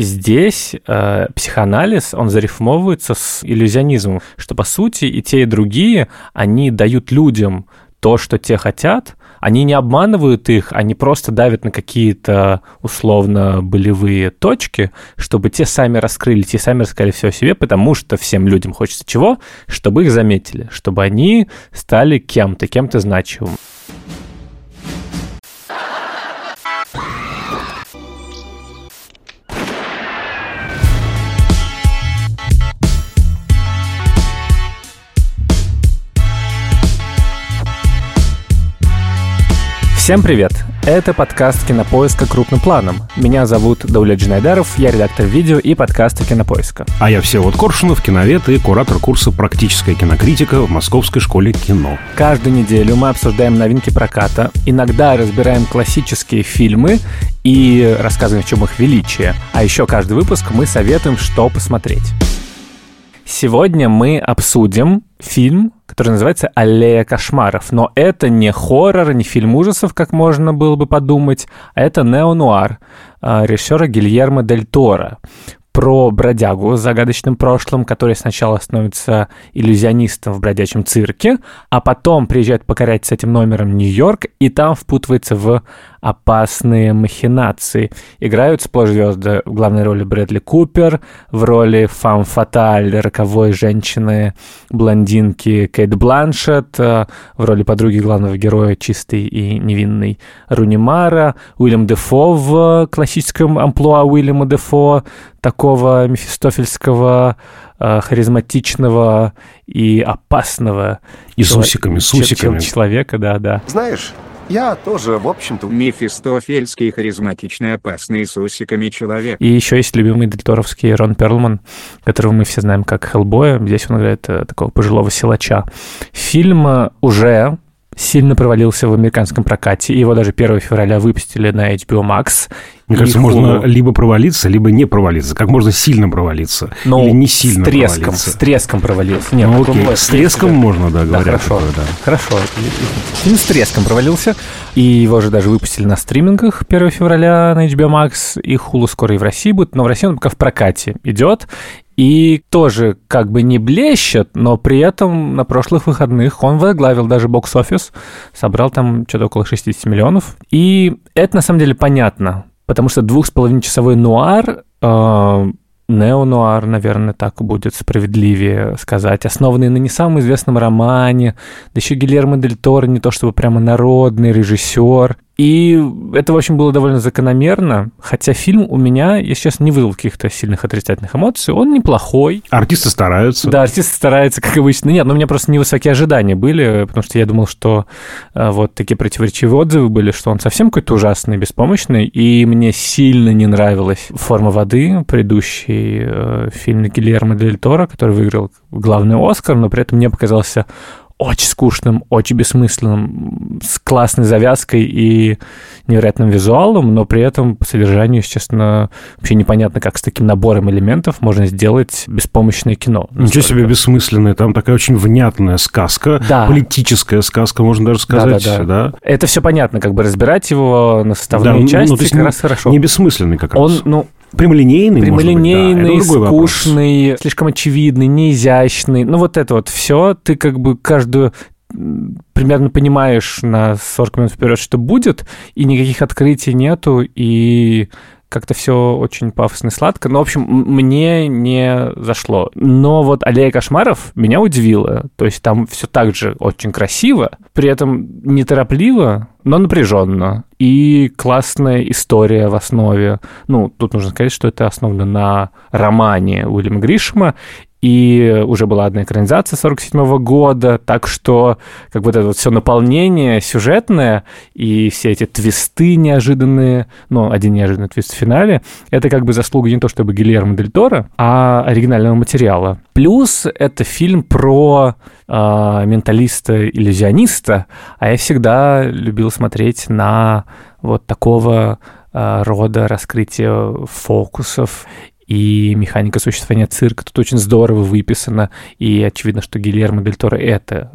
Здесь психоанализ, он зарифмовывается с иллюзионизмом, что, по сути, и те, и другие, они дают людям то, что те хотят, они не обманывают их, они просто давят на какие-то условно болевые точки, чтобы те сами раскрыли, те сами рассказали все о себе, потому что всем людям хочется чего? Чтобы их заметили, чтобы они стали кем-то, кем-то значимым. Всем привет! Это подкаст «Кинопоиска. Крупным планом». Меня зовут Даулет Жанайдаров, я редактор видео и подкаста «Кинопоиска». А я Всеволод Коршунов, киновед и куратор курса «Практическая кинокритика» в Московской школе кино. Каждую неделю мы обсуждаем новинки проката, иногда разбираем классические фильмы и рассказываем, в чем их величие. А еще каждый выпуск мы советуем, что посмотреть. Сегодня мы обсудим фильм, который называется «Аллея кошмаров». Но это не хоррор, не фильм ужасов, как можно было бы подумать, а это неонуар режиссера Гильермо дель Торо про бродягу с загадочным прошлым, который сначала становится иллюзионистом в бродячем цирке, а потом приезжает покорять с этим номером Нью-Йорк, и там впутывается в опасные махинации. Играют сплошь звезды в главной роли Брэдли Купер, в роли фам-фаталь, роковой женщины-блондинки Кейт Бланшетт, в роли подруги главного героя, чистой и невинной, Руни Мара, Уиллем Дефо в классическом амплуа Уиллема Дефо, такого мефистофельского, харизматичного и опасного и с усиками. Человека, да. Знаешь, я тоже, в общем-то, мефистофельский, харизматичный, опасный, с усиками человек. И еще есть любимый дельторовский Рон Перлман, которого мы все знаем как Хеллбоя. Здесь он играет такого пожилого силача. Фильм уже сильно провалился в американском прокате. Его даже 1 февраля выпустили на HBO Max. Мне кажется, можно либо провалиться, либо не провалиться. Как можно сильно провалиться. Но или не сильно провалиться. С треском провалился. Нет, ну, окей. С треском можно, да, говорят. Да, хорошо. Такое, да. Хорошо. Фильм с треском провалился. И его же даже выпустили на стримингах 1 февраля на HBO Max. И Hulu скоро и в России будет. Но в России он пока в прокате идет. И тоже как бы не блещет, но при этом на прошлых выходных он возглавил даже бокс-офис, собрал там что-то около 60 миллионов. И это на самом деле понятно, потому что 2,5-часовой нуар, неонуар, наверное, так будет справедливее сказать, основанный на не самом известном романе, да еще Гильермо дель Торо не то чтобы прямо народный режиссер. И это, в общем, было довольно закономерно, хотя фильм у меня, если честно, не вызвал каких-то сильных отрицательных эмоций, он неплохой. Артисты стараются. Да, артисты стараются, как обычно. Нет, но у меня просто невысокие ожидания были, потому что я думал, что вот такие противоречивые отзывы были, что он совсем какой-то ужасный, беспомощный, и мне сильно не нравилась «Форма воды», предыдущий фильм Гильермо дель Торо, который выиграл главный «Оскар», но при этом мне показался очень скучным, очень бессмысленным, с классной завязкой и невероятным визуалом, но при этом по содержанию, честно, вообще непонятно, как с таким набором элементов можно сделать беспомощное кино. Ничего себе бессмысленное, там такая очень внятная сказка, да. Политическая сказка, можно даже сказать. Да. Это все понятно, как бы разбирать его на составные части, ну, как раз хорошо. Не бессмысленный как раз. Он, Прямолинейный, может быть, да. Скучный, вопрос. Слишком очевидный, неизящный. Ну, вот это вот все. Ты как бы каждую примерно понимаешь на 40 минут вперед, что будет, и никаких открытий нету, и как-то все очень пафосно и сладко. Ну, в общем, мне не зашло. Но вот «Аллея кошмаров» меня удивила. То есть там все так же очень красиво, при этом неторопливо, но напряженно. И классная история в основе. Ну, тут нужно сказать, что это основано на романе Уильяма Грешэма. И уже была одна экранизация 47-го года, так что как бы это вот все наполнение сюжетное и все эти твисты неожиданные, ну, один неожиданный твист в финале, это как бы заслуга не то чтобы Гильермо дель Торо, а оригинального материала. Плюс это фильм про менталиста-иллюзиониста, а я всегда любил смотреть на вот такого рода раскрытие фокусов. И механика существования цирка тут очень здорово выписана, и очевидно, что Гильермо дель Торо это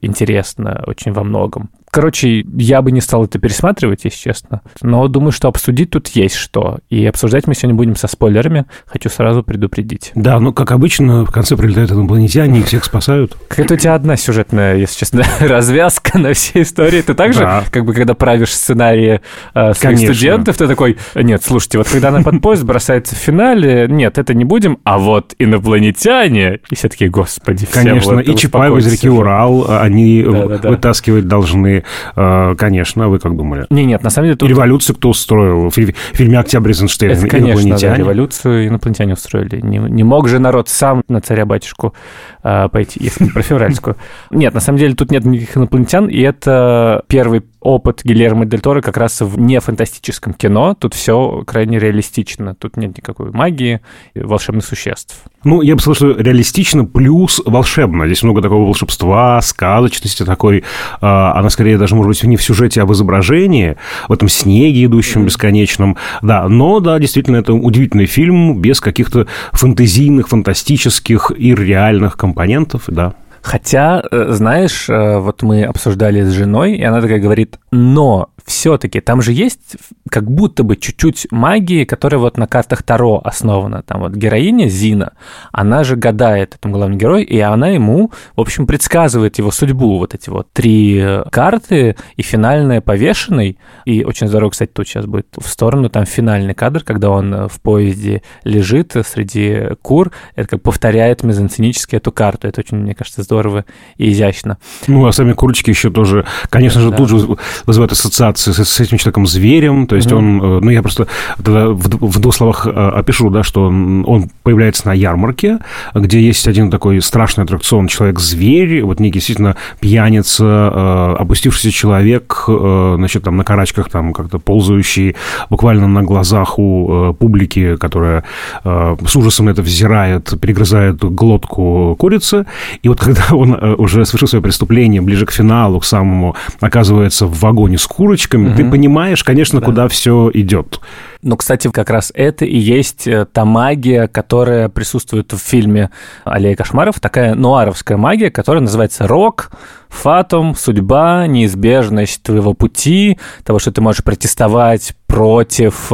интересно очень во многом. Короче, я бы не стал это пересматривать, если честно. Но думаю, что обсудить тут есть что. И обсуждать мы сегодня будем со спойлерами. Хочу сразу предупредить. Да, ну, как обычно, в конце прилетают инопланетяне и всех спасают. Какая-то у тебя одна сюжетная, если честно, развязка на всей истории. Ты так же, как бы, когда правишь сценарии своих студентов, ты такой, нет, слушайте, вот когда она под поезд бросается в финале, нет, это не будем, а вот инопланетяне. И все такие, господи, все. Конечно, и Чапаев из реки Урал они вытаскивать должны. Конечно, а вы как думали? Нет, на самом деле... Тут... Революцию кто устроил? В фильме «Октябрь» Эйзенштейн инопланетяне. Конечно, да, революцию инопланетяне устроили. Не мог же народ сам на царя-батюшку пойти, если не про февральскую. Нет, на самом деле тут нет никаких инопланетян, и это первый опыт Гильермо дель Торо как раз в нефантастическом кино. Тут все крайне реалистично. Тут нет никакой магии, волшебных существ. Ну, я бы сказал, что реалистично плюс волшебно. Здесь много такого волшебства, сказочности такой. Она скорее даже, может быть, не в сюжете, а в изображении. В этом снеге, идущем бесконечном. Да, но, да, действительно, это удивительный фильм без каких-то фантазийных, фантастических и реальных компонентов, да. Хотя, знаешь, вот мы обсуждали с женой, и она такая говорит, но все-таки там же есть как будто бы чуть-чуть магии, которая вот на картах Таро основана. Там вот героиня Зина, она же гадает этому главному герою, и она ему, в общем, предсказывает его судьбу. Вот эти вот три карты и финальная повешенной. И очень здорово, кстати, тут сейчас будет в сторону, там финальный кадр, когда он в поезде лежит среди кур. Это как повторяет мизансценически эту карту. Это очень, мне кажется, здорово и изящно. Ну, а сами курочки еще тоже, конечно же, да. Тут же вызывают ассоциации с этим человеком-зверем. То есть он... Ну, я просто тогда в двух словах опишу, да, что он появляется на ярмарке, где есть один такой страшный аттракцион человек-зверь, вот некий действительно пьяница, опустившийся человек, значит, там на карачках там как-то ползающий буквально на глазах у публики, которая с ужасом это взирает, перегрызает глотку курицы. И вот когда он уже совершил свое преступление, ближе к финалу, к самому, оказывается в вагоне с курочками, ты понимаешь, конечно, да, куда все идет. Но, кстати, как раз это и есть та магия, которая присутствует в фильме «Аллея кошмаров», такая нуаровская магия, которая называется «Рок», «Фатум», «Судьба», «Неизбежность твоего пути», того, что ты можешь протестовать против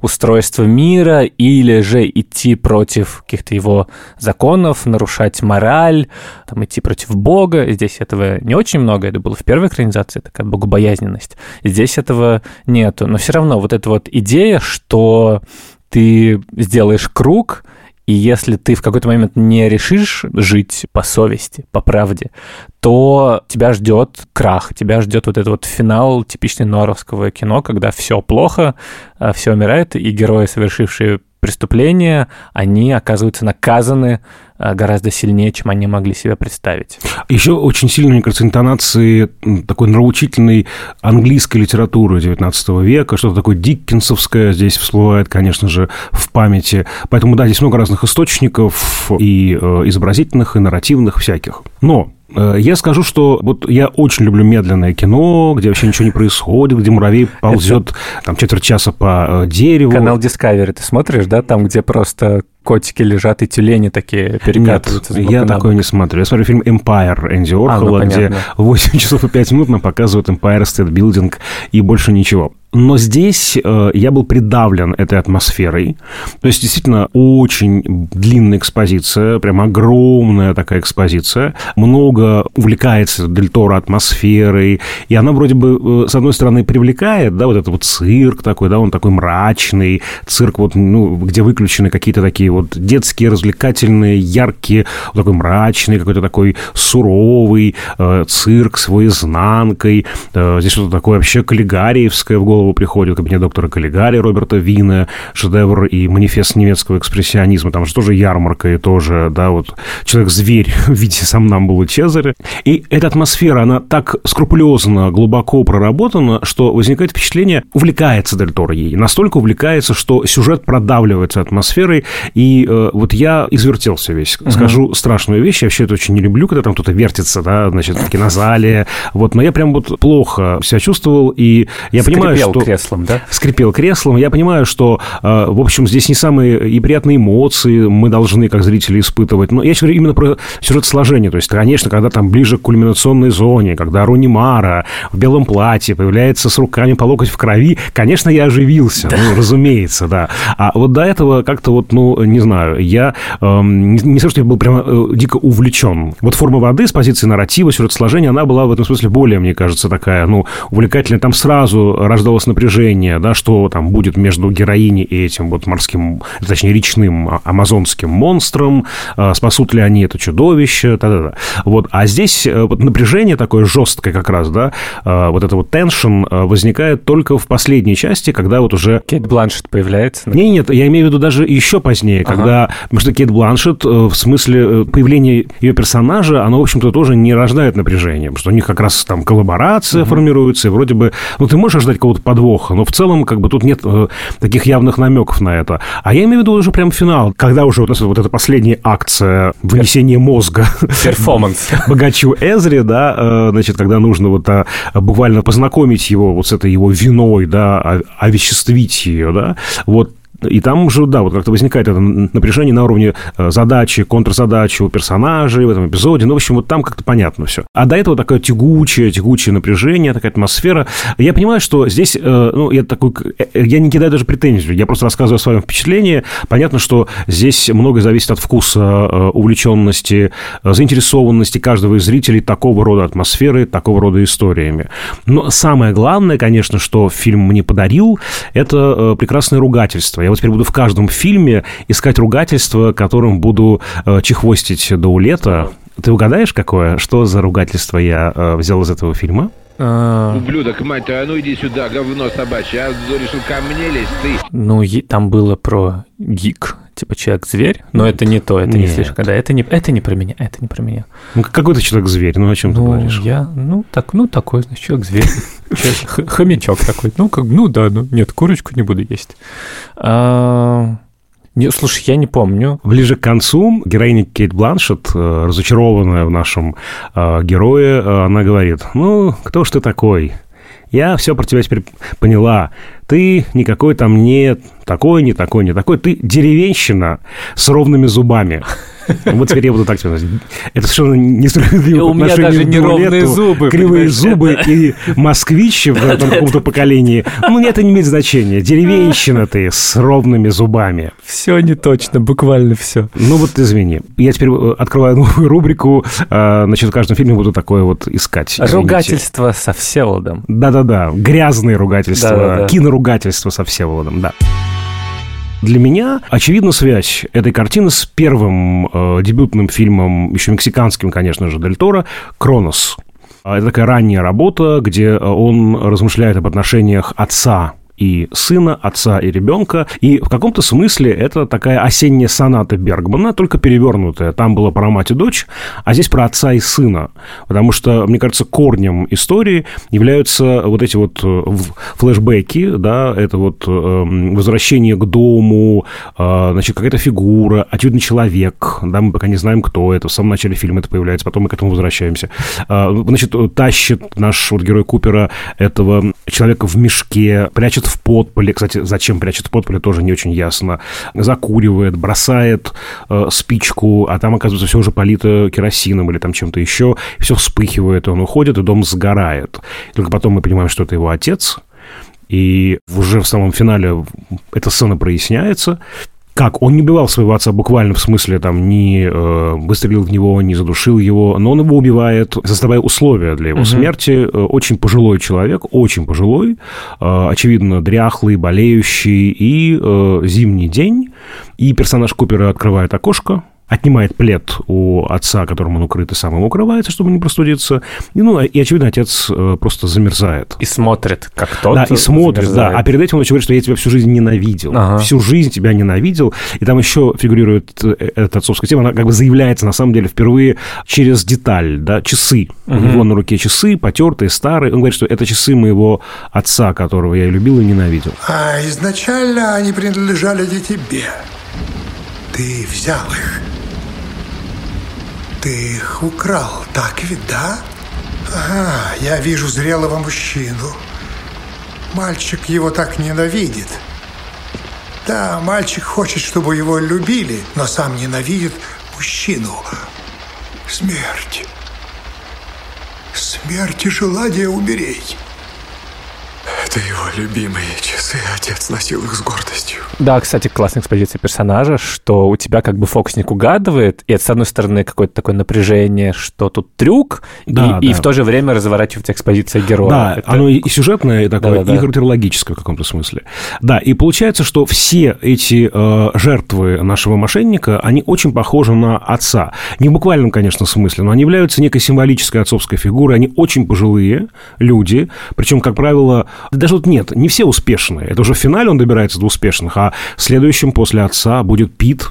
устройства мира или же идти против каких-то его законов, нарушать мораль, там, идти против Бога. Здесь этого не очень много, это было в первой экранизации, такая богобоязненность. Здесь этого нету, но все равно вот эта вот идея, что ты сделаешь круг, и если ты в какой-то момент не решишь жить по совести, по правде, то тебя ждет крах, тебя ждет вот этот вот финал типичный нуаровского кино, когда все плохо, все умирает, и герои, совершившие преступления, они оказываются наказаны гораздо сильнее, чем они могли себе представить. Еще очень сильно, мне кажется, интонации такой нравоучительной английской литературы XIX века, что-то такое диккенсовское здесь всплывает, конечно же, в памяти. Поэтому, да, здесь много разных источников и изобразительных, и нарративных всяких. Но... Я скажу, что вот я очень люблю медленное кино, где вообще ничего не происходит, где муравей ползет там четверть часа по дереву. Канал Discovery ты смотришь, да, там, где просто котики лежат и тюлени такие перекатываются. Нет, я такое не смотрю. Я смотрю фильм «Empire» Энди Орхола, где 8 часов и 5 минут нам показывают Empire State Building и больше ничего. Но здесь я был придавлен этой атмосферой. То есть, действительно, очень длинная экспозиция, прям огромная такая экспозиция. Много увлекается Дель Торо атмосферой. И она вроде бы, с одной стороны, привлекает, да, вот этот вот цирк такой, да, он такой мрачный. Цирк, вот, ну, где выключены какие-то такие вот детские, развлекательные, яркие, вот такой мрачный, какой-то такой суровый цирк с его изнанкой. Здесь что-то такое вообще каллигариевское в голову приходит, кабинет доктора Каллигари Роберта Вина, шедевр и манифест немецкого экспрессионизма, там же тоже ярмарка и тоже, да, вот человек-зверь в виде сомнамбула Чезаре. И эта атмосфера, она так скрупулезно, глубоко проработана, что возникает впечатление, увлекается Дель Торо ей, настолько увлекается, что сюжет продавливается атмосферой, и вот я извертелся весь, скажу страшную вещь, я вообще это очень не люблю, когда там кто-то вертится, да, значит, в кинозале, вот, но я прям вот плохо себя чувствовал, и я понимаю, креслом, да? Скрипел креслом. Я понимаю, что, в общем, здесь не самые и приятные эмоции мы должны, как зрители, испытывать. Но я сейчас говорю именно про сюжетосложение. То есть, конечно, когда там ближе к кульминационной зоне, когда Руни Мара в белом платье появляется с руками по локоть в крови, конечно, я оживился. Да. Ну, разумеется, да. А вот до этого как-то вот, ну, не знаю, я не скажу, что я был прямо дико увлечен. Вот форма воды с позиции нарратива, сюжетосложения, она была в этом смысле более, мне кажется, такая, ну, увлекательная. Там сразу рождалось напряжение, да, что там будет между героиней и этим вот морским, точнее, речным амазонским монстром, спасут ли они это чудовище, та-да-да. Вот. А здесь вот напряжение такое жесткое как раз, да, вот это вот теншн возникает только в последней части, когда вот уже... Кейт Бланшетт появляется? Нет, я имею в виду даже еще позднее, когда... Потому что Кейт Бланшетт, в смысле, появление ее персонажа, оно, в общем-то, тоже не рождает напряжения, потому что у них как раз там коллаборация формируется, и вроде бы... Ну, ты можешь ожидать какого-то подвоха, но в целом, как бы, тут нет таких явных намеков на это. А я имею в виду уже прям финал, когда уже вот эта последняя акция вынесения мозга... Перформанс. Богачу Эзри, да, значит, когда нужно вот буквально познакомить его вот с этой его виной, да, овеществить ее, да, вот. И там уже, да, вот как-то возникает это напряжение на уровне задачи, контрзадачи у персонажей в этом эпизоде. Ну, в общем, вот там как-то понятно все. А до этого такое тягучее напряжение, такая атмосфера. Я понимаю, что здесь, ну, я не кидаю даже претензию, я просто рассказываю о своем впечатлении. Понятно, что здесь многое зависит от вкуса, увлеченности, заинтересованности каждого из зрителей такого рода атмосферы, такого рода историями. Но самое главное, конечно, что фильм мне подарил, это прекрасное ругательство. Я вот теперь буду в каждом фильме искать ругательство, которым буду чехвостить Даулета. Ты угадаешь, какое? Что за ругательство я взял из этого фильма? Ублюдок, мать твою, а ну иди сюда, говно собачье. А решил ко мне лезть ты. Ну, там было про гик. Типа человек-зверь, но это не то, это Нет. не слишком, да, это не про меня. Ну, какой ты человек-зверь, ну, о чем ты говоришь? Такой, значит, человек-зверь, хомячок такой, нет, курочку не буду есть. Слушай, я не помню. Ближе к концу героиня Кейт Бланшетт, разочарованная в нашем герое, она говорит, ну, кто ж ты такой? Я все про тебя теперь поняла. Ты никакой там не такой. Ты деревенщина с ровными зубами. Вот теперь я буду так тебя назвать. Это совершенно несправедливо. У меня даже неровные зубы. Кривые зубы и москвичи в этом каком-то поколении. Ну, это не имеет значения. Деревенщина ты с ровными зубами. Все не точно, буквально все. Ну, вот извини. Я теперь открываю новую рубрику. Значит, в каждом фильме буду такое вот искать. Ругательство со Всеволодом. Да-да-да. Грязные ругательства. Киноругательство со Всеволодом, да. Для меня очевидна связь этой картины с первым дебютным фильмом, еще мексиканским, конечно же, Дель Торо, «Кронос». Это такая ранняя работа, где он размышляет об отношениях отца и сына, отца и ребенка. И в каком-то смысле это такая осенняя соната Бергмана, только перевернутая. Там было про мать и дочь, а здесь про отца и сына. Потому что, мне кажется, корнем истории являются вот эти вот флешбеки, да, это вот возвращение к дому, значит, какая-то фигура, очевидно, человек, да, мы пока не знаем, кто это, в самом начале фильма это появляется, потом мы к этому возвращаемся. Значит, тащит наш вот герой Купера этого человека в мешке, прячет в подполе, кстати, зачем прячет в подполе, тоже не очень ясно, закуривает, бросает спичку, а там, оказывается, все уже полито керосином или там чем-то еще, все вспыхивает, и он уходит, и дом сгорает. Только потом мы понимаем, что это его отец, и уже в самом финале эта сцена проясняется. Как? Он не убивал своего отца буквально, в смысле, там, не выстрелил в него, не задушил его, но он его убивает, создавая условия для его смерти. Очень пожилой человек, очевидно, дряхлый, болеющий, и зимний день, и персонаж Купера открывает окошко, отнимает плед у отца, которым он укрыт, и сам ему укрывается, чтобы не простудиться. И очевидно, отец просто замерзает. И смотрит, как тот. Да, и смотрит, замерзает. Да. А перед этим он говорит, что я тебя всю жизнь ненавидел. Ага. Всю жизнь тебя ненавидел. И там еще фигурирует эта отцовская тема. Она как бы заявляется, на самом деле, впервые через деталь, да, часы. У него на руке часы, потертые, старые. Он говорит, что это часы моего отца, которого я любил и ненавидел. А изначально они принадлежали не тебе. Ты взял их. Ты их украл, так ведь, да? Ага, я вижу зрелого мужчину. Мальчик его так ненавидит. Да, мальчик хочет, чтобы его любили, но сам ненавидит мужчину. Смерть. Смерть и желание умереть. Это его любимые часы, отец носил их с гордостью. Да, кстати, классная экспозиция персонажа, что у тебя как бы фокусник угадывает, и это, с одной стороны, какое-то такое напряжение, что тут трюк, да, и в то же время разворачивается экспозиция героя. Да, это... оно и сюжетное, и такое, да, и характерологическое в каком-то смысле. Да, и получается, что все эти жертвы нашего мошенника, они очень похожи на отца. Не в буквальном, конечно, смысле, но они являются некой символической отцовской фигурой, они очень пожилые люди, причем, как правило... Даже вот нет, не все успешные. Это уже в финале он добирается до успешных, а следующим после отца будет Пит,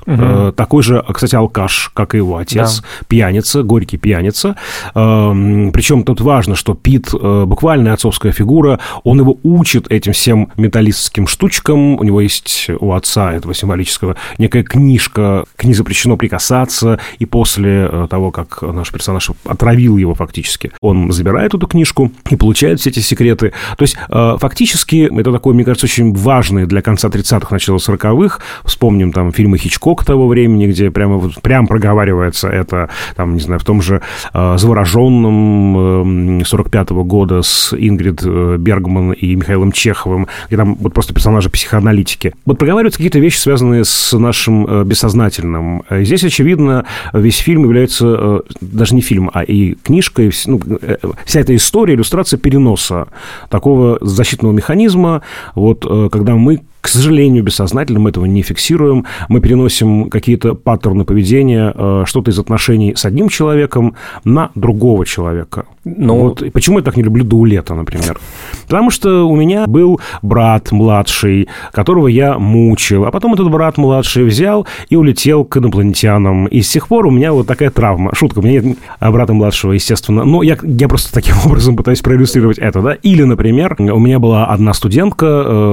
такой же, кстати, алкаш, как и его отец, пьяница, горький пьяница. Причем тут важно, что Пит, буквально отцовская фигура, он его учит этим всем металлистским штучкам. У него есть у отца этого символического некая книжка, к ней запрещено прикасаться, и после того, как наш персонаж отравил его фактически, он забирает эту книжку и получает все эти секреты. То есть... Фактически, это такое, мне кажется, очень важное для конца 30-х, начала 40-х. Вспомним там фильмы Хичкока того времени, где прямо проговаривается это, там, не знаю, в том же «Завороженном» 45-го года с Ингрид Бергман и Михаилом Чеховым, где там вот просто персонажи психоаналитики. Вот проговариваются какие-то вещи, связанные с нашим бессознательным. Здесь, очевидно, весь фильм является, даже не фильм, а и книжка, и вся эта история, иллюстрация переноса такого защитного механизма, вот когда мы, к сожалению, бессознательно мы этого не фиксируем, мы переносим какие-то паттерны поведения, что-то из отношений с одним человеком на другого человека. Но... Вот. Почему я так не люблю Даулета, например? Потому что у меня был брат младший, которого я мучил, а потом этот брат младший взял и улетел к инопланетянам. И с тех пор у меня вот такая травма. Шутка, у меня нет брата младшего, естественно, но я просто таким образом пытаюсь проиллюстрировать это, да? Или, например, у меня была одна студентка,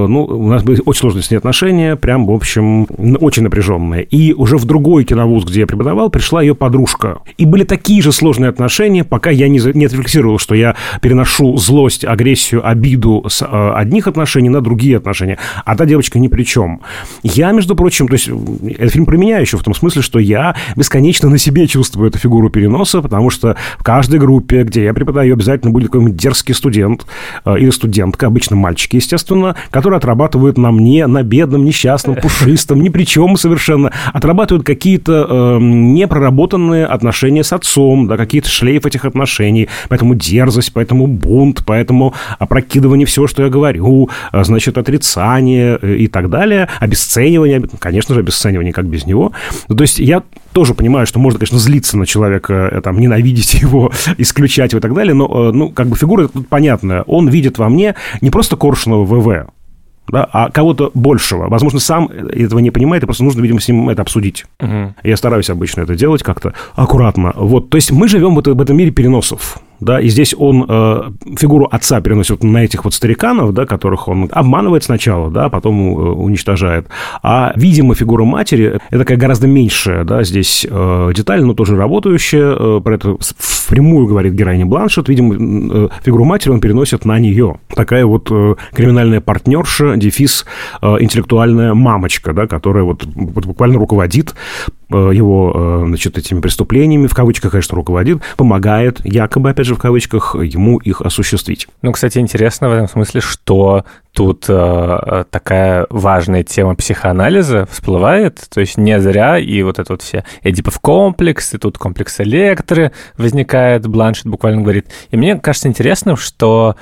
у нас были очень сложные с ней отношения, прям, в общем, очень напряженные. И уже в другой киновуз, где я преподавал, пришла ее подружка. И были такие же сложные отношения, пока я не отрефлексировал, что я переношу злость, агрессию, обиду с одних отношений на другие отношения. А та девочка ни при чем. Я, между прочим, то есть, этот фильм про меня еще в том смысле, что я бесконечно на себе чувствую эту фигуру переноса, потому что в каждой группе, где я преподаю, обязательно будет какой-нибудь дерзкий студент или студентка, обычно мальчики, естественно, которые отрабатывают на мне, на бедном, несчастном, пушистом, ни при чем совершенно, отрабатывают какие-то непроработанные отношения с отцом, да, какие-то шлейф этих отношений, поэтому дерзость, поэтому бунт, поэтому опрокидывание всего, что я говорю, значит, отрицание и так далее, обесценивание, конечно же, обесценивание, как без него. То есть я тоже понимаю, что можно, конечно, злиться на человека, там, ненавидеть его, исключать его и так далее, но, как бы фигура тут понятная. Он видит во мне не просто Коршунова ВВ, да, а кого-то большего. Возможно, сам этого не понимает, и просто нужно, видимо, с ним это обсудить. Я стараюсь обычно это делать как-то аккуратно. Вот. То есть мы живем в этом мире переносов. Да, и здесь он фигуру отца переносит на этих вот стариканов, да, которых он обманывает сначала, да, потом уничтожает. А, видимо, фигура матери – это такая гораздо меньшая, да, здесь деталь, но тоже работающая. Про это впрямую говорит героиня Бланшетт. Видимо, фигуру матери он переносит на нее. Такая вот криминальная партнерша, дефис интеллектуальная мамочка, да, которая вот буквально руководит его, значит, этими преступлениями, в кавычках, конечно, руководит, помогает, якобы, опять же, в кавычках, ему их осуществить. Ну, кстати, интересно в этом смысле, что тут такая важная тема психоанализа всплывает, то есть не зря, и вот это вот все Эдипов комплекс, и тут комплекс Электры возникает, Бланшетт буквально говорит. И мне кажется интересным, что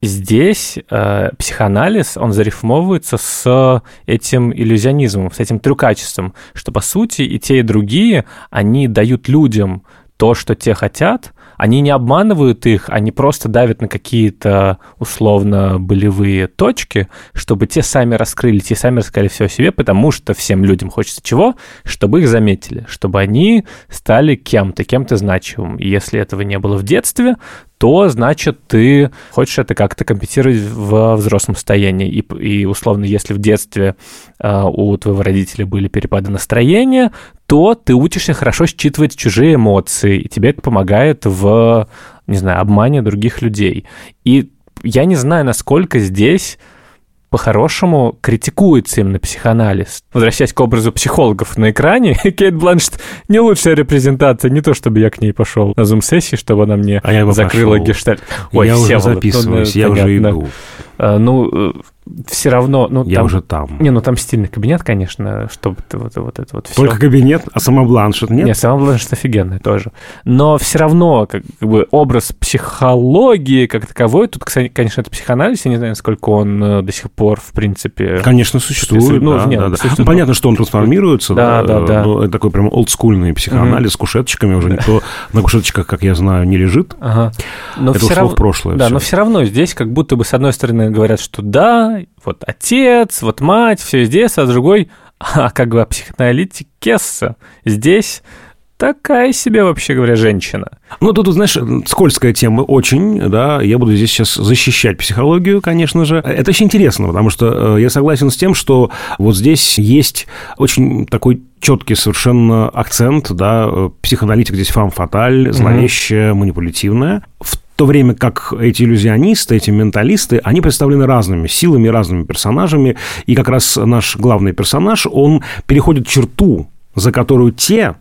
здесь психоанализ, он зарифмовывается с этим иллюзионизмом, с этим трюкачеством, что, по сути, и те, и другие, они дают людям то, что те хотят, они не обманывают их, они просто давят на какие-то условно болевые точки, чтобы те сами раскрыли все о себе, потому что всем людям хочется чего? Чтобы их заметили, чтобы они стали кем-то значимым. И если этого не было в детстве, то, значит, ты хочешь это как-то компенсировать во взрослом состоянии. И условно, если в детстве у твоего родителя были перепады настроения, то ты учишься хорошо считывать чужие эмоции, и тебе это помогает в, не знаю, обмане других людей. И Я не знаю, насколько здесь по-хорошему критикуется именно психоанализ. Возвращаясь к образу психологов на экране, Кейт Бланшетт не лучшая репрезентация. Не то, чтобы я к ней пошел на зум-сессии, чтобы она мне закрыла гештальт. Ой, я уже записываюсь, я уже иду. Ну, все равно... Я уже там. Не, ну там стильный кабинет, конечно, чтобы вот это вот все. Только кабинет, а сама Бланшетт нет? Нет, сама Бланшетт офигенная тоже. Но все равно как бы образ психологии как таковой, тут, конечно, это психоанализ, я не знаю, насколько он до сих пор, в принципе... Конечно, существует, ну, да, нет, да, да. Существует, понятно, что он трансформируется, да. Но это такой прям олдскульный психоанализ с кушеточками, уже никто на кушеточках, как я знаю, не лежит. Ага. Но это ушло в прошлое. Да, все. Но все равно здесь как будто бы, с одной стороны, говорят, что да, вот отец, вот мать, все здесь, а с другой, как бы о психоаналитикесса здесь такая себе, вообще говоря, женщина. Ну, тут, знаешь, скользкая тема очень, да, я буду здесь сейчас защищать психологию, конечно же. Это очень интересно, потому что я согласен с тем, что вот здесь есть очень такой четкий совершенно акцент, да, психоаналитик здесь фам-фаталь, зловещая, манипулятивная. В то время как эти иллюзионисты, эти менталисты, они представлены разными силами, разными персонажами, и как раз наш главный персонаж, он переходит черту, за которую те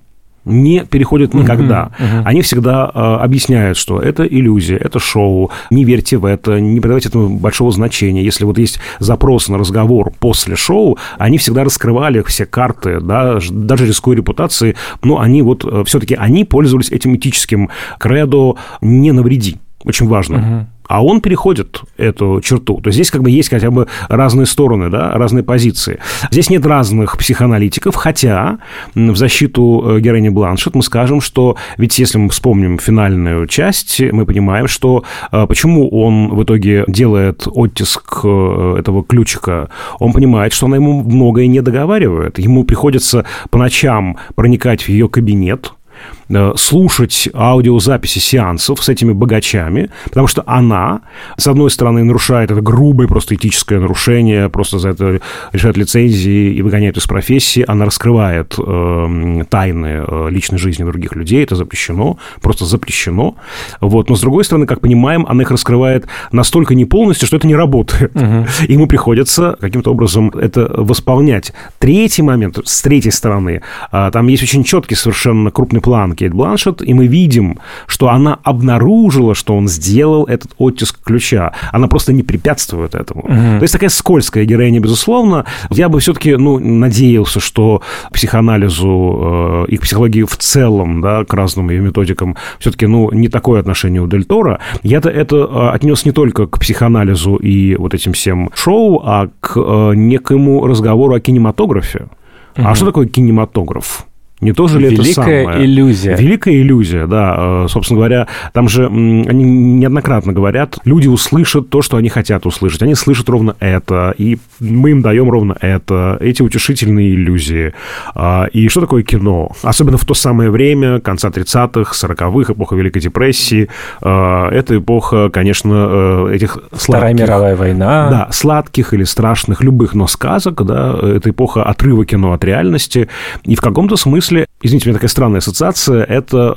не переходят никогда. Они всегда объясняют, что это иллюзия, это шоу, не верьте в это, не придавайте этому большого значения. Если вот есть запрос на разговор после шоу, они всегда раскрывали все карты, да, даже рискуя репутацией, но они вот все-таки они пользовались этим этическим кредо «не навреди». Очень важно. А он переходит эту черту. То есть здесь как бы есть хотя бы разные стороны, да, разные позиции. Здесь нет разных психоаналитиков, хотя в защиту героини Бланшетт мы скажем, что ведь если мы вспомним финальную часть, мы понимаем, что почему он в итоге делает оттиск этого ключика. Он понимает, что она ему многое не договаривает. Ему приходится по ночам проникать в ее кабинет, слушать аудиозаписи сеансов с этими богачами, потому что она, с одной стороны, нарушает это грубое просто этическое нарушение, просто за это лишает лицензии и выгоняет из профессии, она раскрывает тайны личной жизни других людей, это запрещено, просто запрещено. Вот. Но, с другой стороны, как понимаем, она их раскрывает настолько не полностью, что это не работает. Ему приходится каким-то образом это восполнять. Третий момент, с третьей стороны, там есть очень четкий совершенно крупный план Кейт Бланшетт, и мы видим, что она обнаружила, что он сделал этот оттиск ключа. Она просто не препятствует этому. То есть такая скользкая героиня, безусловно. Я бы все-таки, надеялся, что психоанализу и к психологии в целом, да, к разным ее методикам, все-таки, не такое отношение у Дель Торо. Я-то это отнес не только к психоанализу и вот этим всем шоу, а к некому разговору о кинематографе. А что такое кинематограф? Не то же ли это самое? Великая иллюзия. Великая иллюзия, да. Собственно говоря, там же они неоднократно говорят, люди услышат то, что они хотят услышать. Они слышат ровно это, и мы им даем ровно это, эти утешительные иллюзии. И что такое кино? Особенно в то самое время, конца 30-х, 40-х, эпоха Великой депрессии. Это эпоха, конечно, этих сладких... Вторая мировая война. Да, сладких или страшных, любых, но сказок, да. Это эпоха отрыва кино от реальности. И в каком-то смысле, извините, у меня такая странная ассоциация, это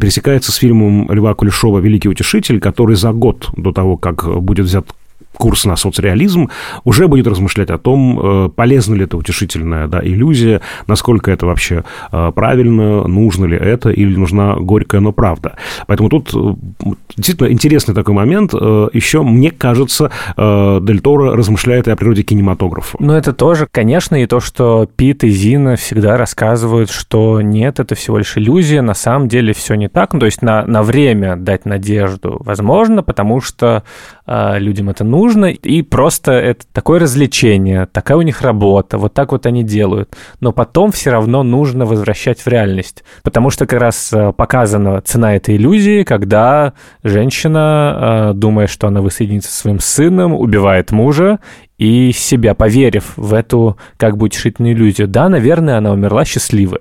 пересекается с фильмом Льва Кулешова «Великий утешитель», который за год до того, как будет взят курс на соцреализм, уже будет размышлять о том, полезна ли это утешительная, да, иллюзия, насколько это вообще правильно, нужно ли это, или нужна горькая, но правда. Поэтому тут действительно интересный такой момент. Еще, мне кажется, Дель Торо размышляет и о природе кинематографа. Ну, это тоже, конечно, и то, что Пит и Зина всегда рассказывают, что нет, это всего лишь иллюзия, на самом деле все не так. Ну, то есть на время дать надежду возможно, потому что людям это нужно, и просто это такое развлечение, такая у них работа, вот так вот они делают. Но потом все равно нужно возвращать в реальность, потому что как раз показана цена этой иллюзии, когда женщина, думая, что она воссоединится со своим сыном, убивает мужа и себя, поверив в эту как бы утешительную иллюзию. Да, наверное, она умерла счастливая.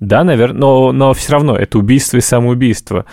Да, наверное, но все равно это убийство и самоубийство.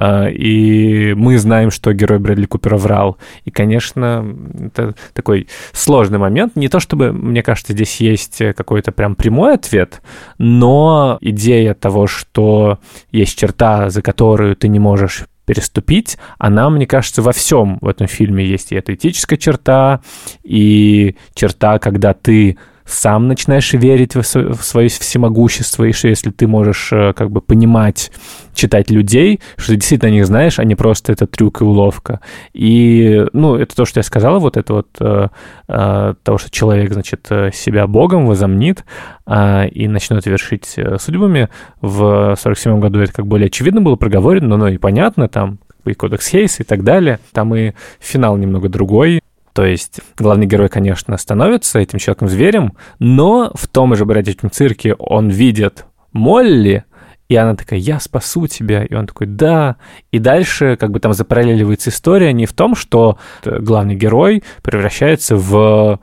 И мы знаем, что герой Брэдли Купера врал. И, конечно, это такой сложный момент. Не то чтобы, мне кажется, здесь есть какой-то прям прямой ответ, но идея того, что есть черта, за которую ты не можешь переступить. Она, мне кажется, во всем в этом фильме есть. И эта этическая черта, и черта, когда ты сам начинаешь верить в свое всемогущество, и что если ты можешь как бы понимать, читать людей, что ты действительно о них знаешь, а не просто это трюк и уловка. И, ну, это то, что я сказала, вот это вот того, что человек, значит, себя богом возомнит и начнет вершить судьбами. В 1947 году это как более очевидно было проговорено, но и понятно, там и кодекс Хейса и так далее. Там и финал немного другой. То есть главный герой, конечно, становится этим человеком-зверем, но в том же «Бродячем цирке» он видит Молли, и она такая: «Я спасу тебя». И он такой: «Да». И дальше как бы там запараллеливается история не в том, что главный герой превращается в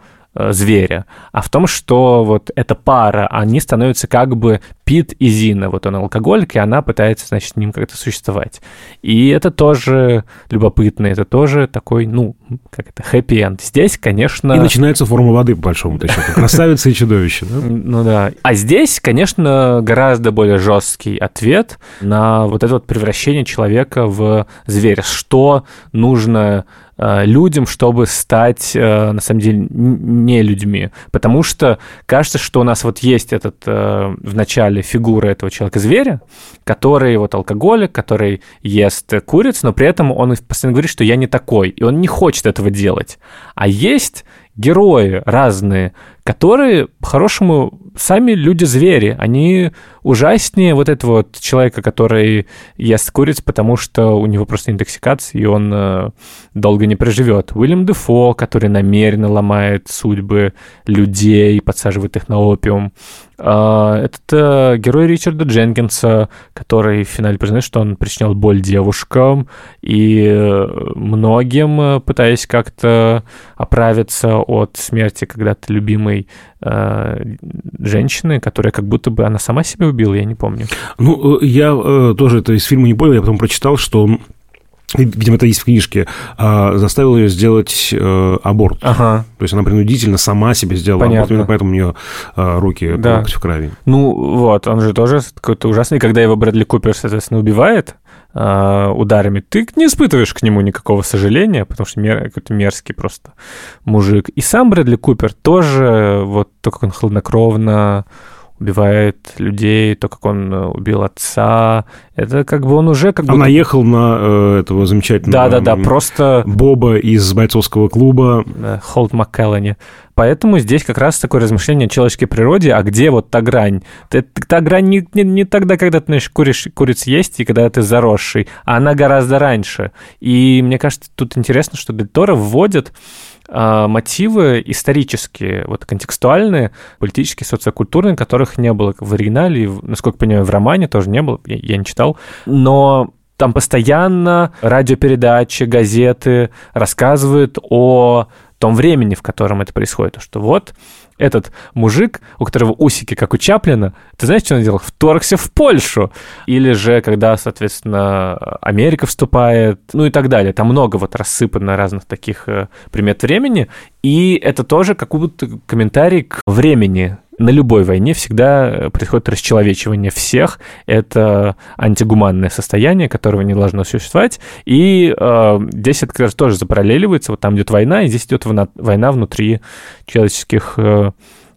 зверя, а в том, что вот эта пара, они становятся как бы Пит и Зина. Вот он алкоголик, и она пытается, значит, с ним как-то существовать. И это тоже любопытно, это тоже такой, ну, как это, хэппи-энд. Здесь, конечно... И начинается форма воды, по большому-то счету. Красавица и чудовище. Ну да. А здесь, конечно, гораздо более жесткий ответ на вот это вот превращение человека в зверя. Что нужно людям, чтобы стать, на самом деле, не людьми. Потому что кажется, что у нас вот есть этот в начале фигура этого человека-зверя, который вот алкоголик, который ест куриц, но при этом он постоянно говорит, что я не такой, и он не хочет этого делать. А есть герои разные, которые, по-хорошему, сами люди-звери. Они ужаснее вот этого вот человека, который ест куриц, потому что у него просто интоксикация, и он долго не проживет. Уиллем Дефо, который намеренно ломает судьбы людей, подсаживает их на опиум. Этот герой Ричарда Дженкинса, который в финале признает, что он причинял боль девушкам и многим, пытаясь как-то оправиться от смерти когда-то любимой женщины, которая как будто бы она сама себя убила, я не помню. Ну, я тоже это из фильма не понял, я потом прочитал, что он, видимо, это есть в книжке, заставил ее сделать аборт. Ага. То есть она принудительно сама себе сделала аборт, именно поэтому у нее руки в крови. Ну вот, он же тоже какой-то ужасный. Когда его Брэдли Купер, соответственно, убивает ударами, ты не испытываешь к нему никакого сожаления, потому что какой-то мерзкий просто мужик. И сам Брэдли Купер тоже, вот то, как он хладнокровно убивает людей, то, как он убил отца, это как бы он уже... как бы наехал на этого замечательного... Да-да-да, просто... Боба из бойцовского клуба. Холт МакКеллани. Поэтому здесь как раз такое размышление о человеческой природе, а где вот та грань? Та грань не тогда, когда ты, знаешь, куриц есть, и когда ты заросший, а она гораздо раньше. И мне кажется, тут интересно, что Дель Торо вводит мотивы исторические, вот контекстуальные, политические, социокультурные, которых не было в оригинале, и, насколько я понимаю, в романе тоже не было, я не читал, но там постоянно радиопередачи, газеты рассказывают о том времени, в котором это происходит, что вот этот мужик, у которого усики, как у Чаплина, ты знаешь, что он делал? Вторгся в Польшу. Или же, когда, соответственно, Америка вступает, ну и так далее. Там много вот рассыпано разных таких примет времени, и это тоже как будто комментарий к времени. На любой войне всегда происходит расчеловечивание всех. Это антигуманное состояние, которого не должно существовать. И здесь это, кажется, тоже запараллеливается. Вот там идет война, и здесь идет война внутри человеческих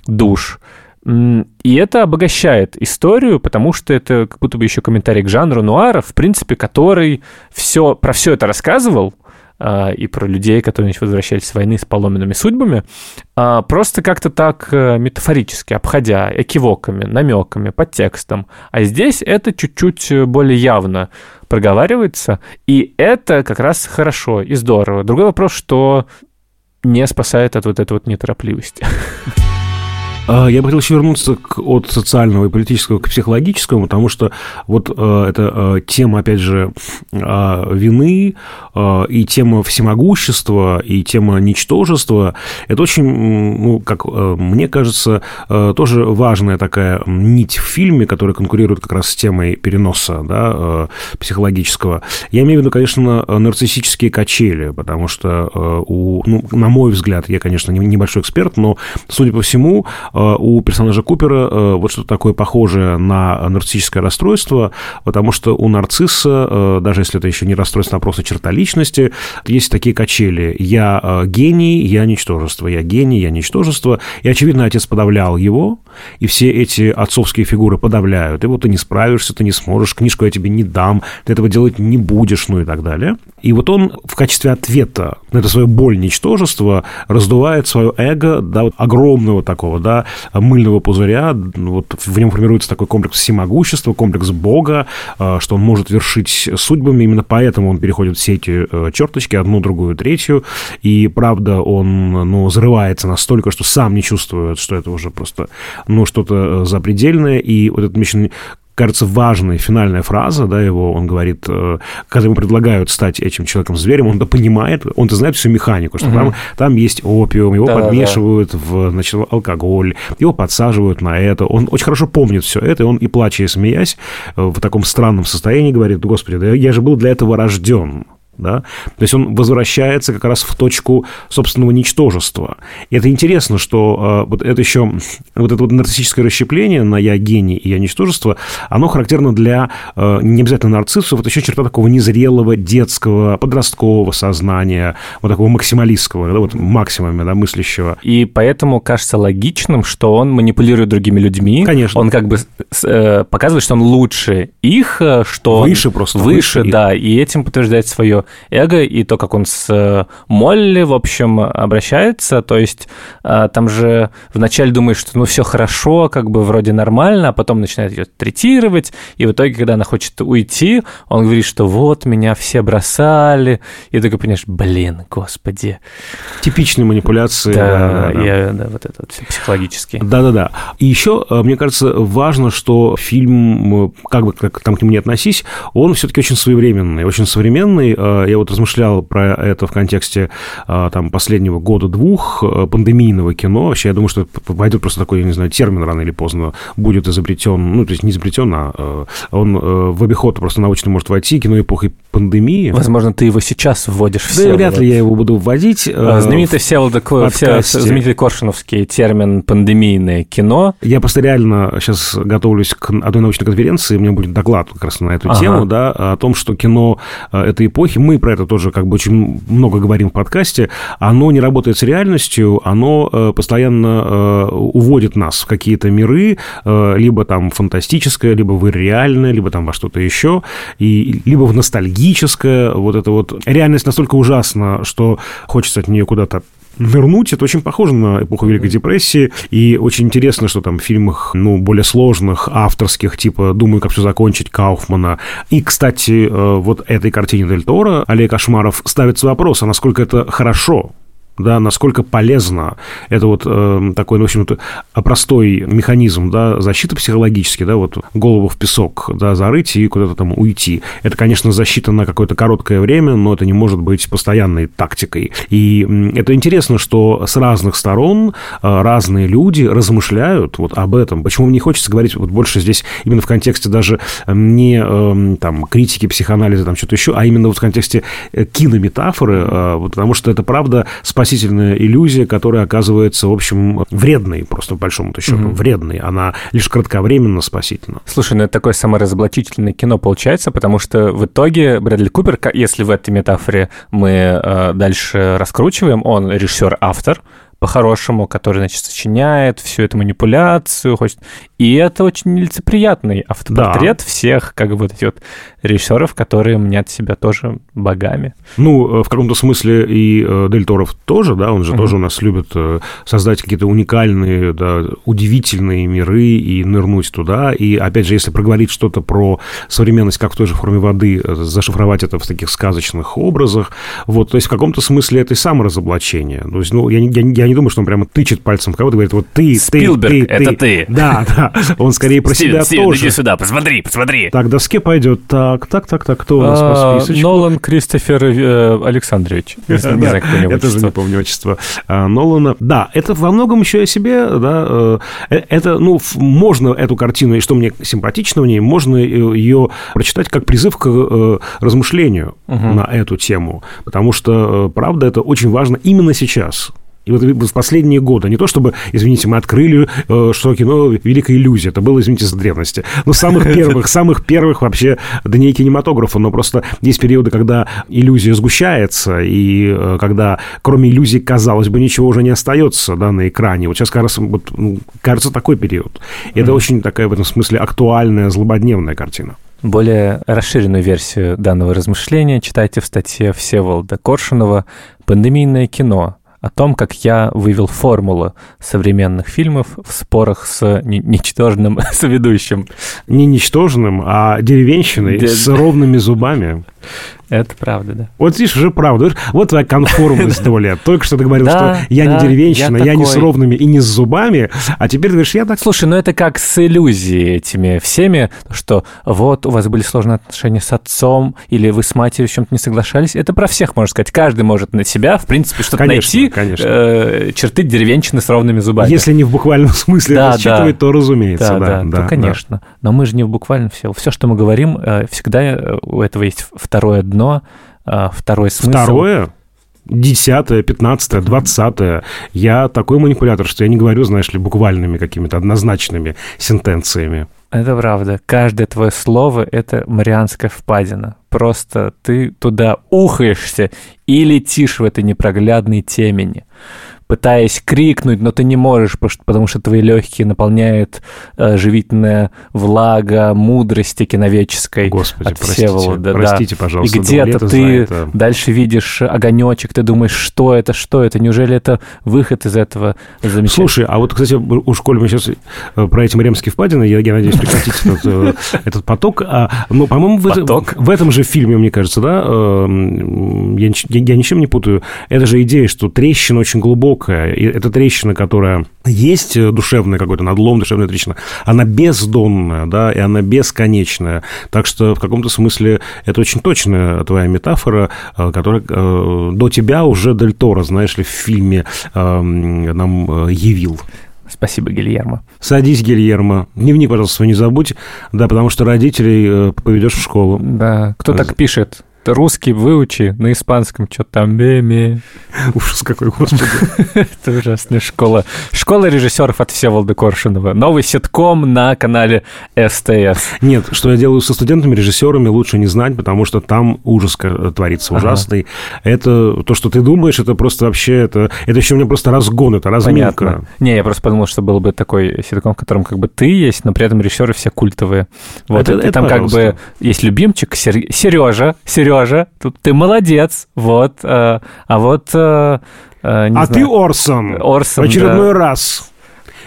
душ. И это обогащает историю, потому что это как будто бы еще комментарий к жанру нуара, в принципе, который про все это рассказывал, и про людей, которые возвращались с войны с поломенными судьбами, просто как-то так метафорически, обходя экивоками, намеками, подтекстом. А здесь это чуть-чуть более явно проговаривается, и это как раз хорошо и здорово. Другой вопрос, что не спасает от вот этой вот неторопливости. Я бы хотел еще вернуться от социального и политического к психологическому, потому что вот эта тема, опять же, вины и тема всемогущества, и тема ничтожества, это очень, ну, как мне кажется, тоже важная такая нить в фильме, которая конкурирует как раз с темой переноса, да, психологического. Я имею в виду, конечно, нарциссические качели, потому что, ну, на мой взгляд, я, конечно, небольшой эксперт, но, судя по всему, у персонажа Купера вот что-то такое похожее на нарциссическое расстройство, потому что у нарцисса, даже если это еще не расстройство, а просто черта личности, есть такие качели. Я гений, я ничтожество. Я гений, я ничтожество. И, очевидно, отец подавлял его, и все эти отцовские фигуры подавляют. И вот ты не справишься, ты не сможешь, книжку я тебе не дам, ты этого делать не будешь, ну и так далее. И вот он в качестве ответа на это свою боль ничтожества раздувает свое эго до вот огромного такого, да, мыльного пузыря. Вот в нем формируется такой комплекс всемогущества, комплекс Бога, что он может вершить судьбами. Именно поэтому он переходит все эти черточки, одну, другую, третью. И, правда, он, ну, взрывается настолько, что сам не чувствует, что это уже просто, ну, что-то запредельное. И вот этот мечтатель... Кажется, важная финальная фраза, да, его, он говорит, когда ему предлагают стать этим человеком-зверем, он-то понимает, он-то знает всю механику, что там есть опиум, его подмешивают в, значит, алкоголь, его подсаживают на это, он очень хорошо помнит все это, и он, и плача, и смеясь, в таком странном состоянии говорит: «Господи, да я же был для этого рожден». Да? То есть он возвращается как раз в точку собственного ничтожества. И это интересно, что вот это еще вот это вот нарциссическое расщепление на «я гений» и «я ничтожество», оно характерно для не обязательно нарциссов, вот еще черта такого незрелого детского подросткового сознания, вот такого максималистского, да, вот максимума, да, мыслящего. И поэтому кажется логичным, что он манипулирует другими людьми. Конечно. Он как бы показывает, что он лучше их, что выше, он просто выше, да, их. И этим подтверждает свое эго и то, как он с Молли, в общем, обращается. То есть там же вначале думаешь, что ну все хорошо, как бы вроде нормально, а потом начинает ее третировать, и в итоге, когда она хочет уйти, он говорит, что вот меня все бросали, и ты понимаешь, блин, господи. Типичные манипуляции. Да, да, вот это вот все психологические. Да-да-да. И еще, мне кажется, важно, что фильм, как бы там к нему не относись, он все-таки очень современный, я вот размышлял про это в контексте там, последнего года-двух пандемийного кино. Вообще, я думаю, что пойдет просто такой, я не знаю, термин рано или поздно будет изобретен, ну, то есть не изобретен, а он в обиход просто научно может войти, кино эпохи пандемии. Возможно, ты его сейчас вводишь в Всеволод. Да, вряд ли я его буду вводить. Знаменитый знаменитый коршуновский термин «пандемийное кино». Я просто реально сейчас готовлюсь к одной научной конференции, у меня будет доклад как раз на эту тему, да, о том, что кино этой эпохи, мы про это тоже как бы очень много говорим в подкасте, оно не работает с реальностью, оно постоянно уводит нас в какие-то миры, либо там фантастическое, либо в реальное, либо там во что-то еще, и, либо в ностальгическое. Вот эта вот реальность настолько ужасна, что хочется от нее куда-то нырнуть. Это очень похоже на эпоху Великой депрессии, и очень интересно, что там в фильмах, ну, более сложных, авторских, типа «Думаю, как все закончить» Кауфмана. И, кстати, вот этой картине Дель Торо «Аллея кошмаров» ставится вопрос, а насколько это хорошо, да, насколько полезно. Это вот такой, ну, в общем-то, простой механизм, да, защиты психологически, да, вот голову в песок, да, зарыть и куда-то там уйти. Это, конечно, защита на какое-то короткое время, но это не может быть постоянной тактикой. И это интересно, что с разных сторон разные люди размышляют вот об этом. Почему мне хочется говорить вот больше здесь именно в контексте даже не там критики, психоанализа, там что-то еще, а именно вот в контексте кинометафоры, вот, потому что это, правда, спасительная иллюзия, которая оказывается, в общем, вредной, просто по большому-то счету, вредной. Она лишь кратковременно спасительна. Слушай, ну это такое саморазоблачительное кино получается, потому что в итоге Брэдли Купер, если в этой метафоре мы дальше раскручиваем, он режиссер-автор, по-хорошему, который, значит, сочиняет всю эту манипуляцию, хочет... И это очень нелицеприятный автопортрет всех, как бы, вот этих вот режиссеров, которые мнят себя тоже богами. Ну, в каком-то смысле и Дель Торо тоже, да, он же тоже у нас любит создать какие-то уникальные, да, удивительные миры и нырнуть туда. И, опять же, если проговорить что-то про современность, как в той же «Форме воды», зашифровать это в таких сказочных образах, вот, то есть в каком-то смысле это и саморазоблачение. То есть, ну, я не думаю, что он прямо тычет пальцем в кого-то, говорит, вот ты, Спилберг, ты, это ты. Да, он скорее про себя тоже. Иди сюда, посмотри. Так, доске пойдет. Так, кто у нас по списочку? Нолан Кристофер Александрович. Я тоже не помню отчество Нолана. Да, это во многом еще о себе, да, это, ну, можно эту картину, и что мне симпатично в ней, можно ее прочитать как призыв к размышлению на эту тему, потому что, правда, это очень важно именно сейчас. И вот в последние годы, не то чтобы, извините, мы открыли, что кино великая иллюзия, это было, извините, с древности, но самых первых вообще дней кинематографа, но просто есть периоды, когда иллюзия сгущается, и когда кроме иллюзий, казалось бы, ничего уже не остается, да, на экране. Вот сейчас, кажется, такой период. И это очень такая, в этом смысле, актуальная, злободневная картина. Более расширенную версию данного размышления читайте в статье Всеволода Коршунова «Пандемийное кино», о том, как я вывел формулу современных фильмов в спорах с ничтожным соведущим. Не ничтожным, а деревенщиной с ровными зубами. Это правда, да. Вот здесь уже правда. Вот твоя конформность, Даулет. Только что ты говорил, что я не деревенщина, я не с ровными и не с зубами, а теперь ты говоришь, я так... Слушай, ну это как с иллюзией этими всеми, что вот у вас были сложные отношения с отцом, или вы с матерью в чем-то не соглашались. Это про всех, можно сказать. Каждый может на себя, в принципе, что-то найти, черты деревенщины с ровными зубами. Если не в буквальном смысле рассчитывать, то разумеется. Да, конечно. Но мы же не в буквальном все. Все, что мы говорим, всегда у этого есть второе дно. Но второй смысл... Второе? 10-е, 15-е, 20-е. Я такой манипулятор, что я не говорю, знаешь ли, буквальными какими-то однозначными сентенциями. Это правда. Каждое твое слово — это марианская впадина. Просто ты туда ухаешься и летишь в этой непроглядной темени, пытаясь крикнуть, но ты не можешь, потому что твои легкие наполняет живительная влага мудрости киновеческой. Господи, от Всеволода. Простите, пожалуйста. И где-то ты дальше видишь огонечек, ты думаешь, что это, неужели это выход из этого замечания? Слушай, а вот, кстати, уж коль мы сейчас про эти марианские впадины, я надеюсь, прекратите этот поток, но, по-моему, в этом же фильме, мне кажется, да, я ничем не путаю, это же идея, что трещина очень глубокая. Это трещина, которая есть душевная, какой-то надлом, душевная трещина, она бездонная, да, и она бесконечная. Так что в каком-то смысле это очень точная твоя метафора, которая до тебя уже Дель Торо, знаешь ли, в фильме нам явил. Спасибо, Гильермо. Садись, Гильермо. Дневник, пожалуйста, свой не забудь, да, потому что родителей поведешь в школу. Да, кто так пишет? Русский выучи, на испанском что-то там бе-ме. Ужас какой, господи. Это ужасная школа. Школа режиссеров от Всеволода Коршунова. Новый ситком на канале СТС. Нет, что я делаю со студентами, режиссерами, лучше не знать, потому что там ужас творится ужасный. Это то, что ты думаешь, это просто вообще... Это еще у меня просто разгон, это разминка. Понятно. Не, я просто подумал, что был бы такой ситком, в котором как бы ты есть, но при этом режиссеры все культовые. Вот, это там пожалуйста. Как бы есть любимчик Сережа. Тут ты молодец, вот, знаю. Ты Орсон, в очередной раз.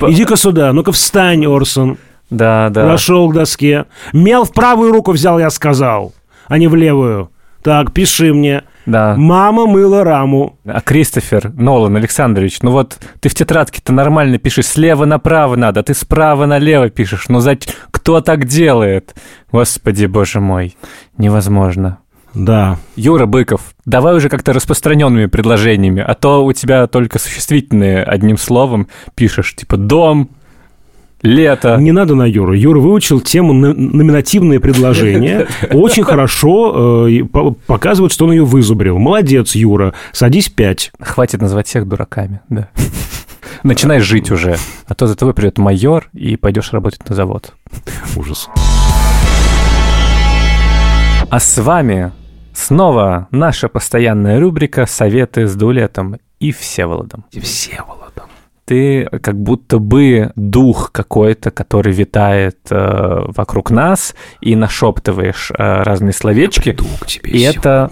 Иди-ка сюда, ну-ка встань, Орсон. Да. Нашел к доске. Мел в правую руку взял, я сказал, а не в левую. Так, пиши мне. Да. Мама мыла раму. А Кристофер Нолан Александрович, ну вот ты в тетрадке-то нормально пишешь, слева направо надо, а ты справа налево пишешь. Ну кто так делает? Господи, боже мой, невозможно. Да. Юра Быков, давай уже как-то распространенными предложениями, а то у тебя только существительные одним словом пишешь, типа «дом», «лето». Не надо на Юру. Юра выучил тему «номинативные предложения». Очень хорошо показывает, что он ее вызубрил. Молодец, Юра. Садись 5. Хватит называть всех дураками, да. Начинай жить уже, а то за тобой придет майор и пойдешь работать на завод. Ужас. А с вами снова наша постоянная рубрика «Советы с Даулетом и Всеволодом». Ты как будто бы дух какой-то, который витает вокруг нас, и нашептываешь разные словечки. И это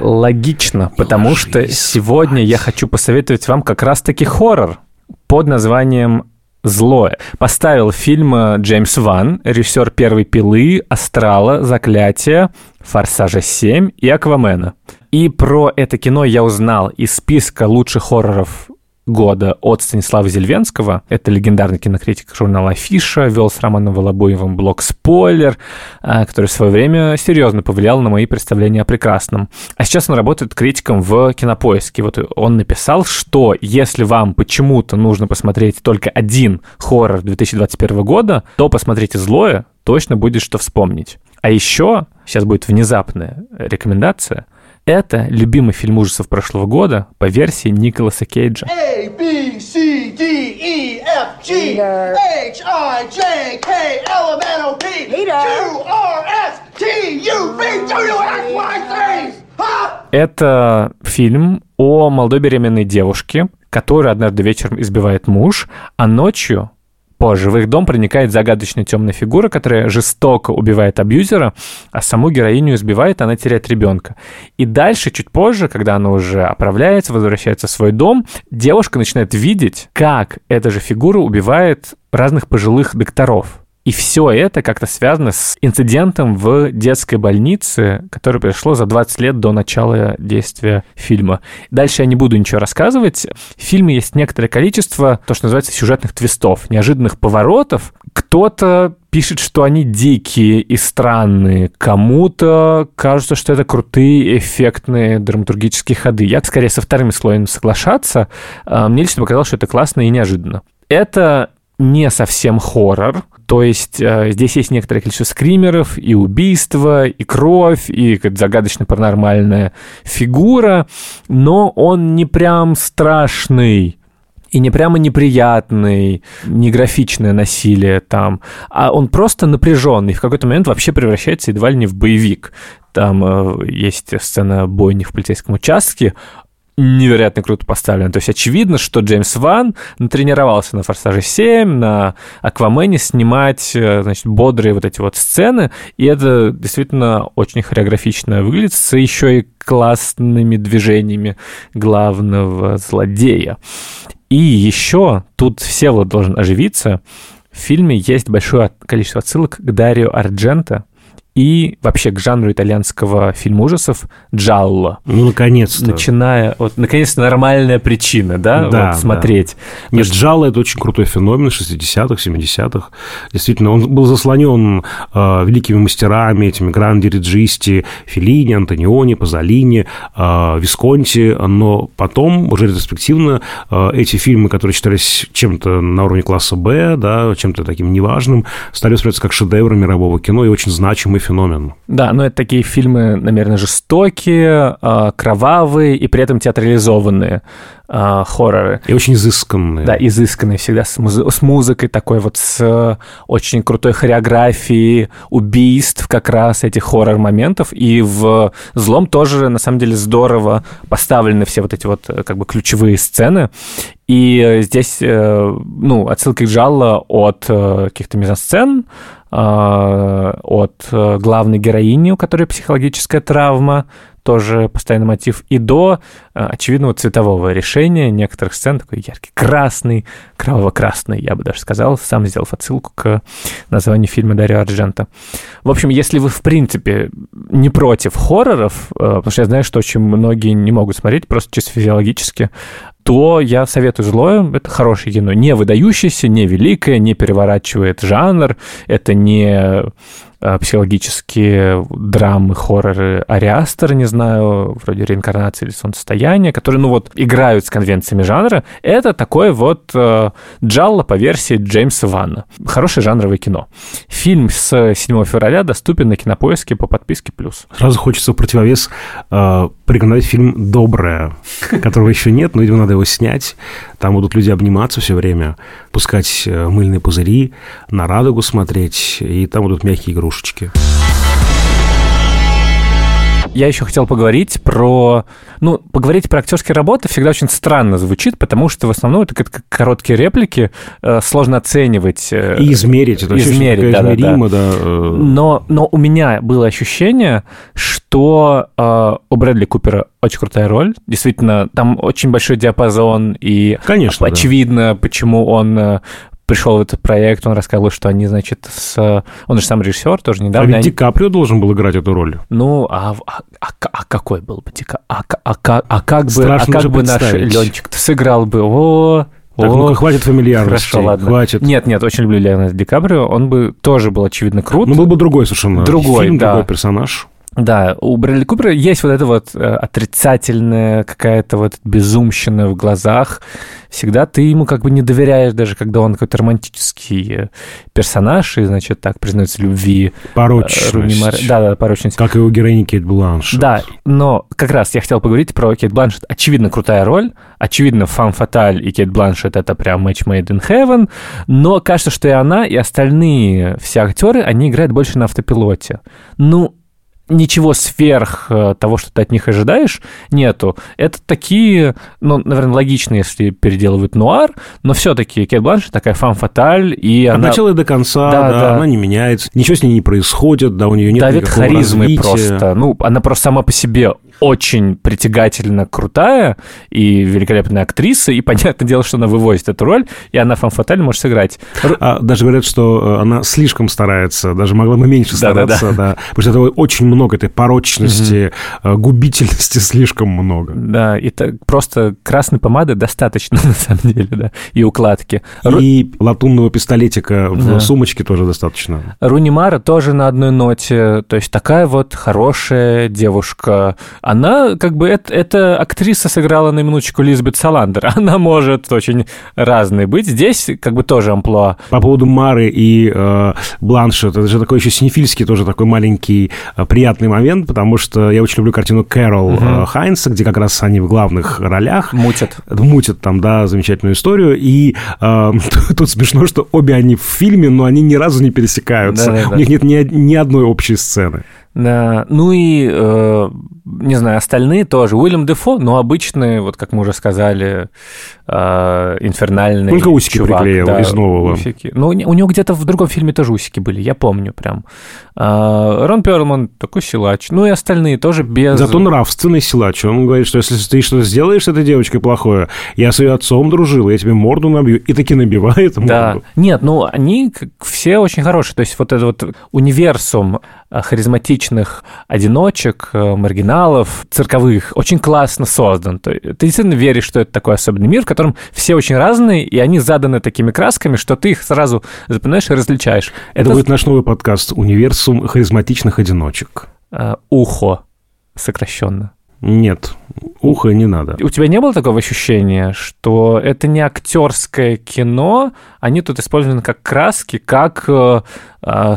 логично, потому что сегодня я хочу посоветовать вам как раз-таки хоррор под названием «Злое». Поставил фильм Джеймс Ван, режиссер «Первой пилы», «Астрала», «Заклятия», «Форсажа 7» и «Аквамена». И про это кино я узнал из списка лучших хорроров года от Станислава Зельвенского. Это легендарный кинокритик журнала «Афиша», вел с Романом Волобуевым блог «Спойлер», который в свое время серьезно повлиял на мои представления о прекрасном. А сейчас он работает критиком в «Кинопоиске». Вот он написал, что если вам почему-то нужно посмотреть только один хоррор 2021 года, то посмотрите «Злое», точно будет что вспомнить. А еще, сейчас будет внезапная рекомендация, Это любимый фильм ужасов прошлого года по версии Николаса Кейджа. A, B, C, D, E, F, G, H, I, J, K, L, M, N, O, P, Q, R, S, T, U, V, W, X, Y, Z. Это фильм о молодой беременной девушке, которую однажды вечером избивает муж, а ночью позже в их дом проникает загадочная темная фигура, которая жестоко убивает абьюзера, а саму героиню избивает, она теряет ребенка. И дальше, чуть позже, когда она уже оправляется, возвращается в свой дом, девушка начинает видеть, как эта же фигура убивает разных пожилых докторов. И все это как-то связано с инцидентом в детской больнице, которое произошло за 20 лет до начала действия фильма. Дальше я не буду ничего рассказывать. В фильме есть некоторое количество, то, что называется, сюжетных твистов, неожиданных поворотов. Кто-то пишет, что они дикие и странные. Кому-то кажется, что это крутые, эффектные драматургические ходы. Я, скорее, со вторым слоем соглашаться. Мне лично показалось, что это классно и неожиданно. Это не совсем хоррор. То есть здесь есть некоторое количество скримеров, и убийства, и кровь, и какая-то загадочно-паранормальная фигура, но он не прям страшный и не прямо неприятный, не графичное насилие там, а он просто напряженный, в какой-то момент вообще превращается едва ли не в боевик. Там есть сцена бойни в полицейском участке, невероятно круто поставлен. То есть очевидно, что Джеймс Ван натренировался на «Форсаже 7», на «Аквамене» снимать, значит, бодрые вот эти вот сцены, и это действительно очень хореографично выглядит, с еще и классными движениями главного злодея. И еще тут Всеволод должен оживиться. В фильме есть большое количество отсылок к Дарио Ардженто и вообще к жанру итальянского фильма ужасов «джалло». Ну, наконец-то. Начиная... Вот, наконец-то нормальная причина, да? Да, вот, смотреть. Да. Нет, «джалло» — это очень крутой феномен 60-х, 70-х. Действительно, он был заслонен великими мастерами, этими гранди-реджисти, Феллини, Антониони, Пазолини, Висконти, но потом, уже ретроспективно, эти фильмы, которые считались чем-то на уровне класса «Б», да, чем-то таким неважным, стали восприниматься как шедевры мирового кино и очень значимый феномен. Да, но это такие фильмы, наверное, жестокие, кровавые и при этом театрализованные хорроры. И очень изысканные. Да, изысканные всегда, с музыкой такой вот, с очень крутой хореографией, убийств как раз этих хоррор-моментов. И в «Злом» тоже, на самом деле, здорово поставлены все вот эти вот как бы ключевые сцены. И здесь, ну, отсылки к «Джалло» от каких-то мизансцен, от главной героини, у которой психологическая травма, тоже постоянный мотив, и до очевидного цветового решения некоторых сцен, такой яркий красный, кроваво-красный, я бы даже сказал, сам сделав отсылку к названию фильма Дарио Ардженто. В общем, если вы, в принципе, не против хорроров, потому что я знаю, что очень многие не могут смотреть просто чисто физиологически, то я советую «Злое». Это хорошее кино. Не выдающееся, не великое, не переворачивает жанр. Это не психологические драмы, хорроры «Ариастер», не знаю, вроде «Реинкарнации» или «Солнцестояние», которые, ну вот, играют с конвенциями жанра. Это такое вот джалло по версии Джеймса Вана. Хорошее жанровое кино. Фильм с 7 февраля доступен на Кинопоиске по подписке «Плюс». Сразу хочется в противовес порекомендовать фильм «Доброе», которого еще нет, но, видимо, надо его снять. Там будут люди обниматься все время, пускать мыльные пузыри, на радугу смотреть, и там будут мягкие игрушки. Я еще хотел поговорить про... Ну, поговорить про актерские работы всегда очень странно звучит, потому что в основном это как короткие реплики, сложно оценивать. И измерить. Это измерить, да-да-да. Да. Но у меня было ощущение, что у Брэдли Купера очень крутая роль. Действительно, там очень большой диапазон, и конечно, очевидно, да, почему он... Пришел в этот проект, он рассказывал, что они, значит, с... Он же сам режиссер, тоже недавно... А ведь Ди Каприо должен был играть эту роль. Ну, а какой был бы Ди Каприо? А как бы наш Ленчик-то сыграл бы? Так, ну-ка, хватит фамильярности. Хорошо, ладно. Хватит. Нет, очень люблю Леонардо Ди Каприо. Он бы тоже был, очевидно, крут. Ну, был бы другой совершенно. Другой, фильм, да. Другой персонаж. Да, у Брэдли Купера есть вот эта вот отрицательная какая-то вот безумщина в глазах. Всегда ты ему как бы не доверяешь, даже когда он какой-то романтический персонаж, и, значит, так, признается любви. Порочность. Да, порочность. Как и у героини Кейт Бланшетт. Да, но как раз я хотел поговорить про Кейт Бланшетт. Очевидно, крутая роль. Очевидно, Фам Фаталь и Кейт Бланшетт — это прям match made in heaven. Но кажется, что и она, и остальные все актеры, они играют больше на автопилоте. Ну, ничего сверх того, что ты от них ожидаешь, нету. Это такие, ну, наверное, логично, если переделывают нуар, но все-таки Кейт Бланшетт такая фам-фаталь, и от она... От начала и до конца, да, она не меняется, ничего с ней не происходит, да, у нее нет никакого харизмы развития. Просто, ну, она просто сама по себе очень притягательно крутая и великолепная актриса, и понятное дело, что она вывозит эту роль, и она фам-фаталь может сыграть. Даже говорят, что она слишком старается, даже могла бы меньше стараться, да, потому что это очень много этой порочности, губительности слишком много. Да, и так просто красной помады достаточно, на самом деле, да, и укладки. И латунного пистолетика в сумочке тоже достаточно. Руни Мара тоже на одной ноте, то есть такая вот хорошая девушка. Она, как бы, эта актриса сыграла на минуточку Лизбет Саландер. Она может очень разной быть. Здесь, как бы, тоже амплуа. По поводу Мары и Бланшетт, это же такой еще синефильский тоже такой маленький приятный момент, потому что я очень люблю картину Кэрол Хайнса, где как раз они в главных ролях. Мутят там, да, замечательную историю. И тут смешно, что обе они в фильме, но они ни разу не пересекаются. Да, у них нет ни одной общей сцены. Да, ну и, не знаю, остальные тоже. Уиллем Дефо, но обычный, вот как мы уже сказали, инфернальный чувак. Только усики приклеил, да, из нового. Усики. Ну, у него где-то в другом фильме тоже усики были, я помню прям. Рон Перлман такой силач. Ну и остальные тоже без... Зато нравственный силач. Он говорит, что если ты что-то сделаешь с этой девочкой плохое, я с ее отцом дружил, я тебе морду набью. И таки набивает морду. Да. Нет, ну они все очень хорошие. То есть вот этот вот универсум харизматичных одиночек, маргиналов, цирковых, очень классно создан. Ты действительно веришь, что это такой особенный мир, в котором все очень разные, и они заданы такими красками, что ты их сразу запоминаешь и различаешь. Это будет наш новый подкаст «Универсум харизматичных одиночек». Ухо сокращенно. Нет, ухо не надо. У тебя не было такого ощущения, что это не актерское кино, они тут использованы как краски, как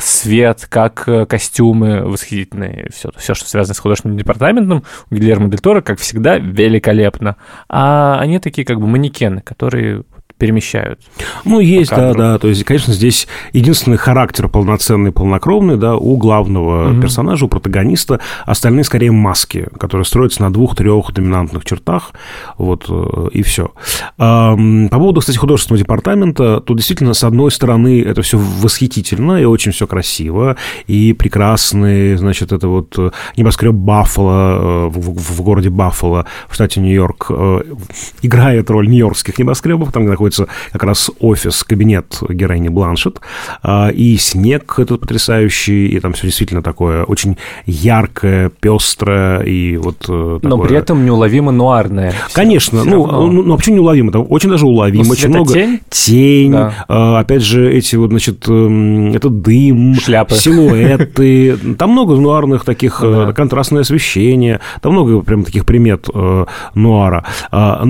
свет, как костюмы восхитительные, все, что связано с художественным департаментом, у Гильермо дель Торо, как всегда, великолепно. А они такие как бы манекены, которые... перемещают. Ну, есть, да. То есть, конечно, здесь единственный характер полноценный, полнокровный, да, у главного персонажа, у протагониста. Остальные, скорее, маски, которые строятся на двух-трех доминантных чертах. Вот, и все. По поводу, кстати, художественного департамента, тут действительно, с одной стороны, это все восхитительно и очень все красиво, и прекрасный, значит, это вот небоскреб Баффало, в городе Баффало, в штате Нью-Йорк, играет роль нью-йоркских небоскребов, там находится как раз офис, кабинет героини Бланшетт, и снег этот потрясающий, и там все действительно такое очень яркое, пестрое, и вот такое... Но при этом неуловимо нуарное. Конечно, ну, почему неуловимо? Там очень даже уловимо, ну, очень много... Тень, да. Опять же, эти вот, значит, это дым, шляпы, силуэты, там много нуарных таких, контрастное освещение, там много прям таких примет нуара,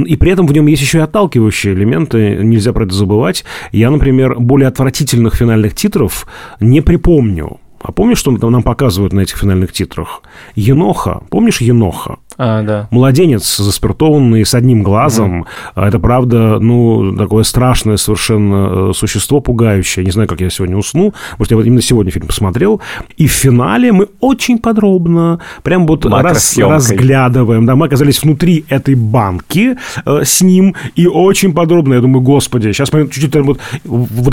и при этом в нем есть еще и отталкивающие элементы, нельзя про это забывать. Я, например, более отвратительных финальных титров не припомню. А помнишь, что нам показывают на этих финальных титрах? Еноха. Помнишь Еноха? Да. Младенец, заспиртованный, с одним глазом. Это, правда, ну, такое страшное совершенно существо, пугающее. Не знаю, как я сегодня усну. Может, я вот именно сегодня фильм посмотрел. И в финале мы очень подробно прям вот разглядываем. Да, мы оказались внутри этой банки с ним. И очень подробно, я думаю, господи, сейчас чуть-чуть вот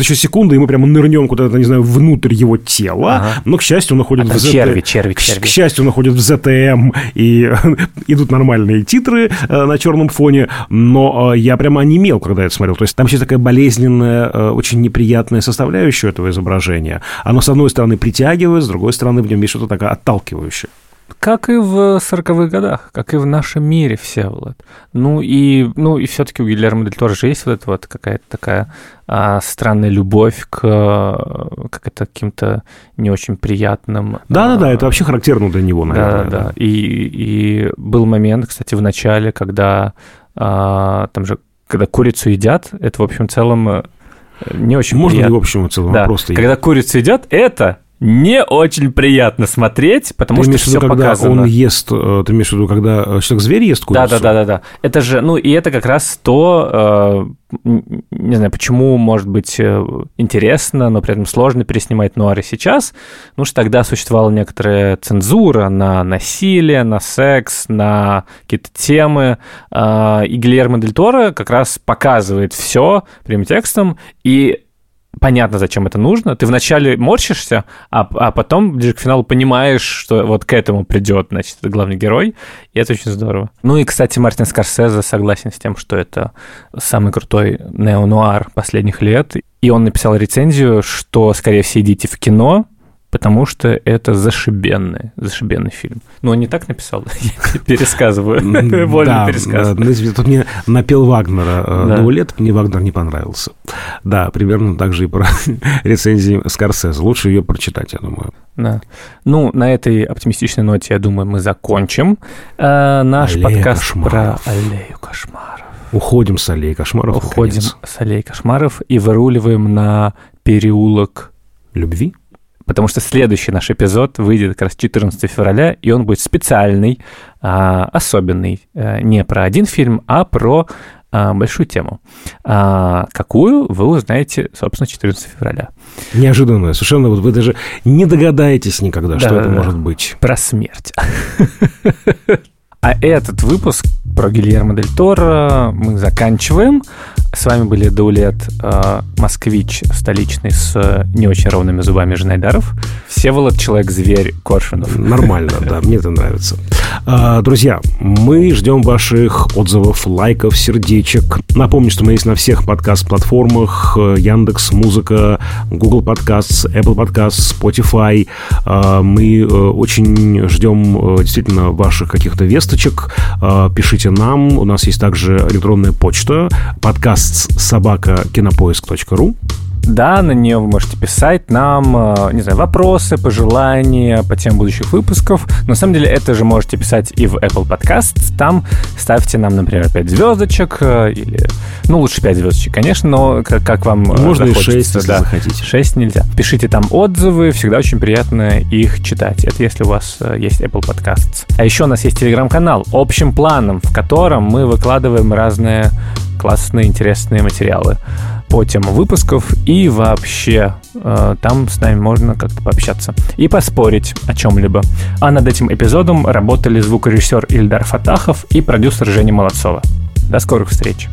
еще секунды, и мы прямо нырнем куда-то, не знаю, внутрь его тела. Но, к счастью, он уходит в ЗТМ. Черви. К счастью, он уходит в ЗТМ, и идут нормальные титры на черном фоне, но я прямо онемел, когда это смотрел. То есть там еще такая болезненная, очень неприятная составляющая этого изображения. Оно, с одной стороны, притягивает, с другой стороны, в нем есть что-то такое отталкивающее. как и в 40-х годах, как и в нашем мире, Всеволод. Ну и все-таки у Гильермо дель Торо же есть вот эта вот какая-то такая странная любовь к каким-то не очень приятным... Да-да-да, это вообще характерно для него, наверное. Да-да-да. И был момент, кстати, в начале, когда там же, когда курицу едят, это, в общем, в целом не очень приятно. Можно ли в общем и целом? Да, просто когда курицу едят, это... Не очень приятно смотреть, потому ты что все показано. Когда он ест, ты имеешь в виду, когда человек-зверь ест курицу? Да. Это же, и это как раз то, не знаю, почему, может быть, интересно, но при этом сложно переснимать нуары сейчас, потому что тогда существовала некоторая цензура на насилие, на секс, на какие-то темы, и Гильермо дель Торо как раз показывает все прямым текстом, и понятно, зачем это нужно. Ты вначале морщишься, а потом ближе к финалу понимаешь, что вот к этому придет, значит, главный герой, и это очень здорово. Ну и, кстати, Мартин Скорсезе согласен с тем, что это самый крутой неонуар последних лет, и он написал рецензию, что, скорее всего, идите в кино, потому что это зашибенный фильм. Ну, он не так написал, я пересказываю, вольно пересказываю. Тут мне напел Вагнера Даулет, мне Вагнер не понравился. Да, примерно так же и про рецензии Скорсезе. Лучше ее прочитать, я думаю. Да. Ну, на этой оптимистичной ноте, я думаю, мы закончим наш подкаст про «Аллею кошмаров». Уходим с «Аллеи кошмаров». Уходим с «Аллеи кошмаров» и выруливаем на переулок любви. Потому что следующий наш эпизод выйдет как раз 14 февраля, и он будет специальный, особенный, не про один фильм, а про большую тему. Какую, вы узнаете, собственно, 14 февраля. Неожиданно, совершенно. Вот вы даже не догадаетесь никогда, да, что это может быть. Про смерть. А этот выпуск про Гильермо дель Торо мы заканчиваем. С вами были Даулет, москвич столичный с не очень ровными зубами Жанайдаров, Всеволод, человек-зверь Коршунов. Нормально, да, мне это нравится. Друзья, мы ждем ваших отзывов, лайков, сердечек. Напомню, что мы есть на всех подкаст-платформах: Яндекс.Музыка, Google Podcasts, Apple Podcasts, Spotify. Мы очень ждем действительно ваших каких-то весточек. Пишите нам. У нас есть также электронная почта podcast@kinopoisk.ru. Да, на нее вы можете писать нам, не знаю, вопросы, пожелания по теме будущих выпусков. Но, на самом деле, это же можете писать и в Apple Podcasts. Там ставьте нам, например, 5 звездочек. Или, лучше 5 звездочек, конечно, но как вам можно захочется. Можно и 6, если захотите. 6 нельзя. Пишите там отзывы, всегда очень приятно их читать. Это если у вас есть Apple Podcasts. А еще у нас есть телеграм-канал «Общим планом», в котором мы выкладываем разные классные, интересные материалы по темам выпусков и вообще там с нами можно как-то пообщаться и поспорить о чем-либо. А над этим эпизодом работали звукорежиссер Ильдар Фатахов и продюсер Женя Молодцова. До скорых встреч!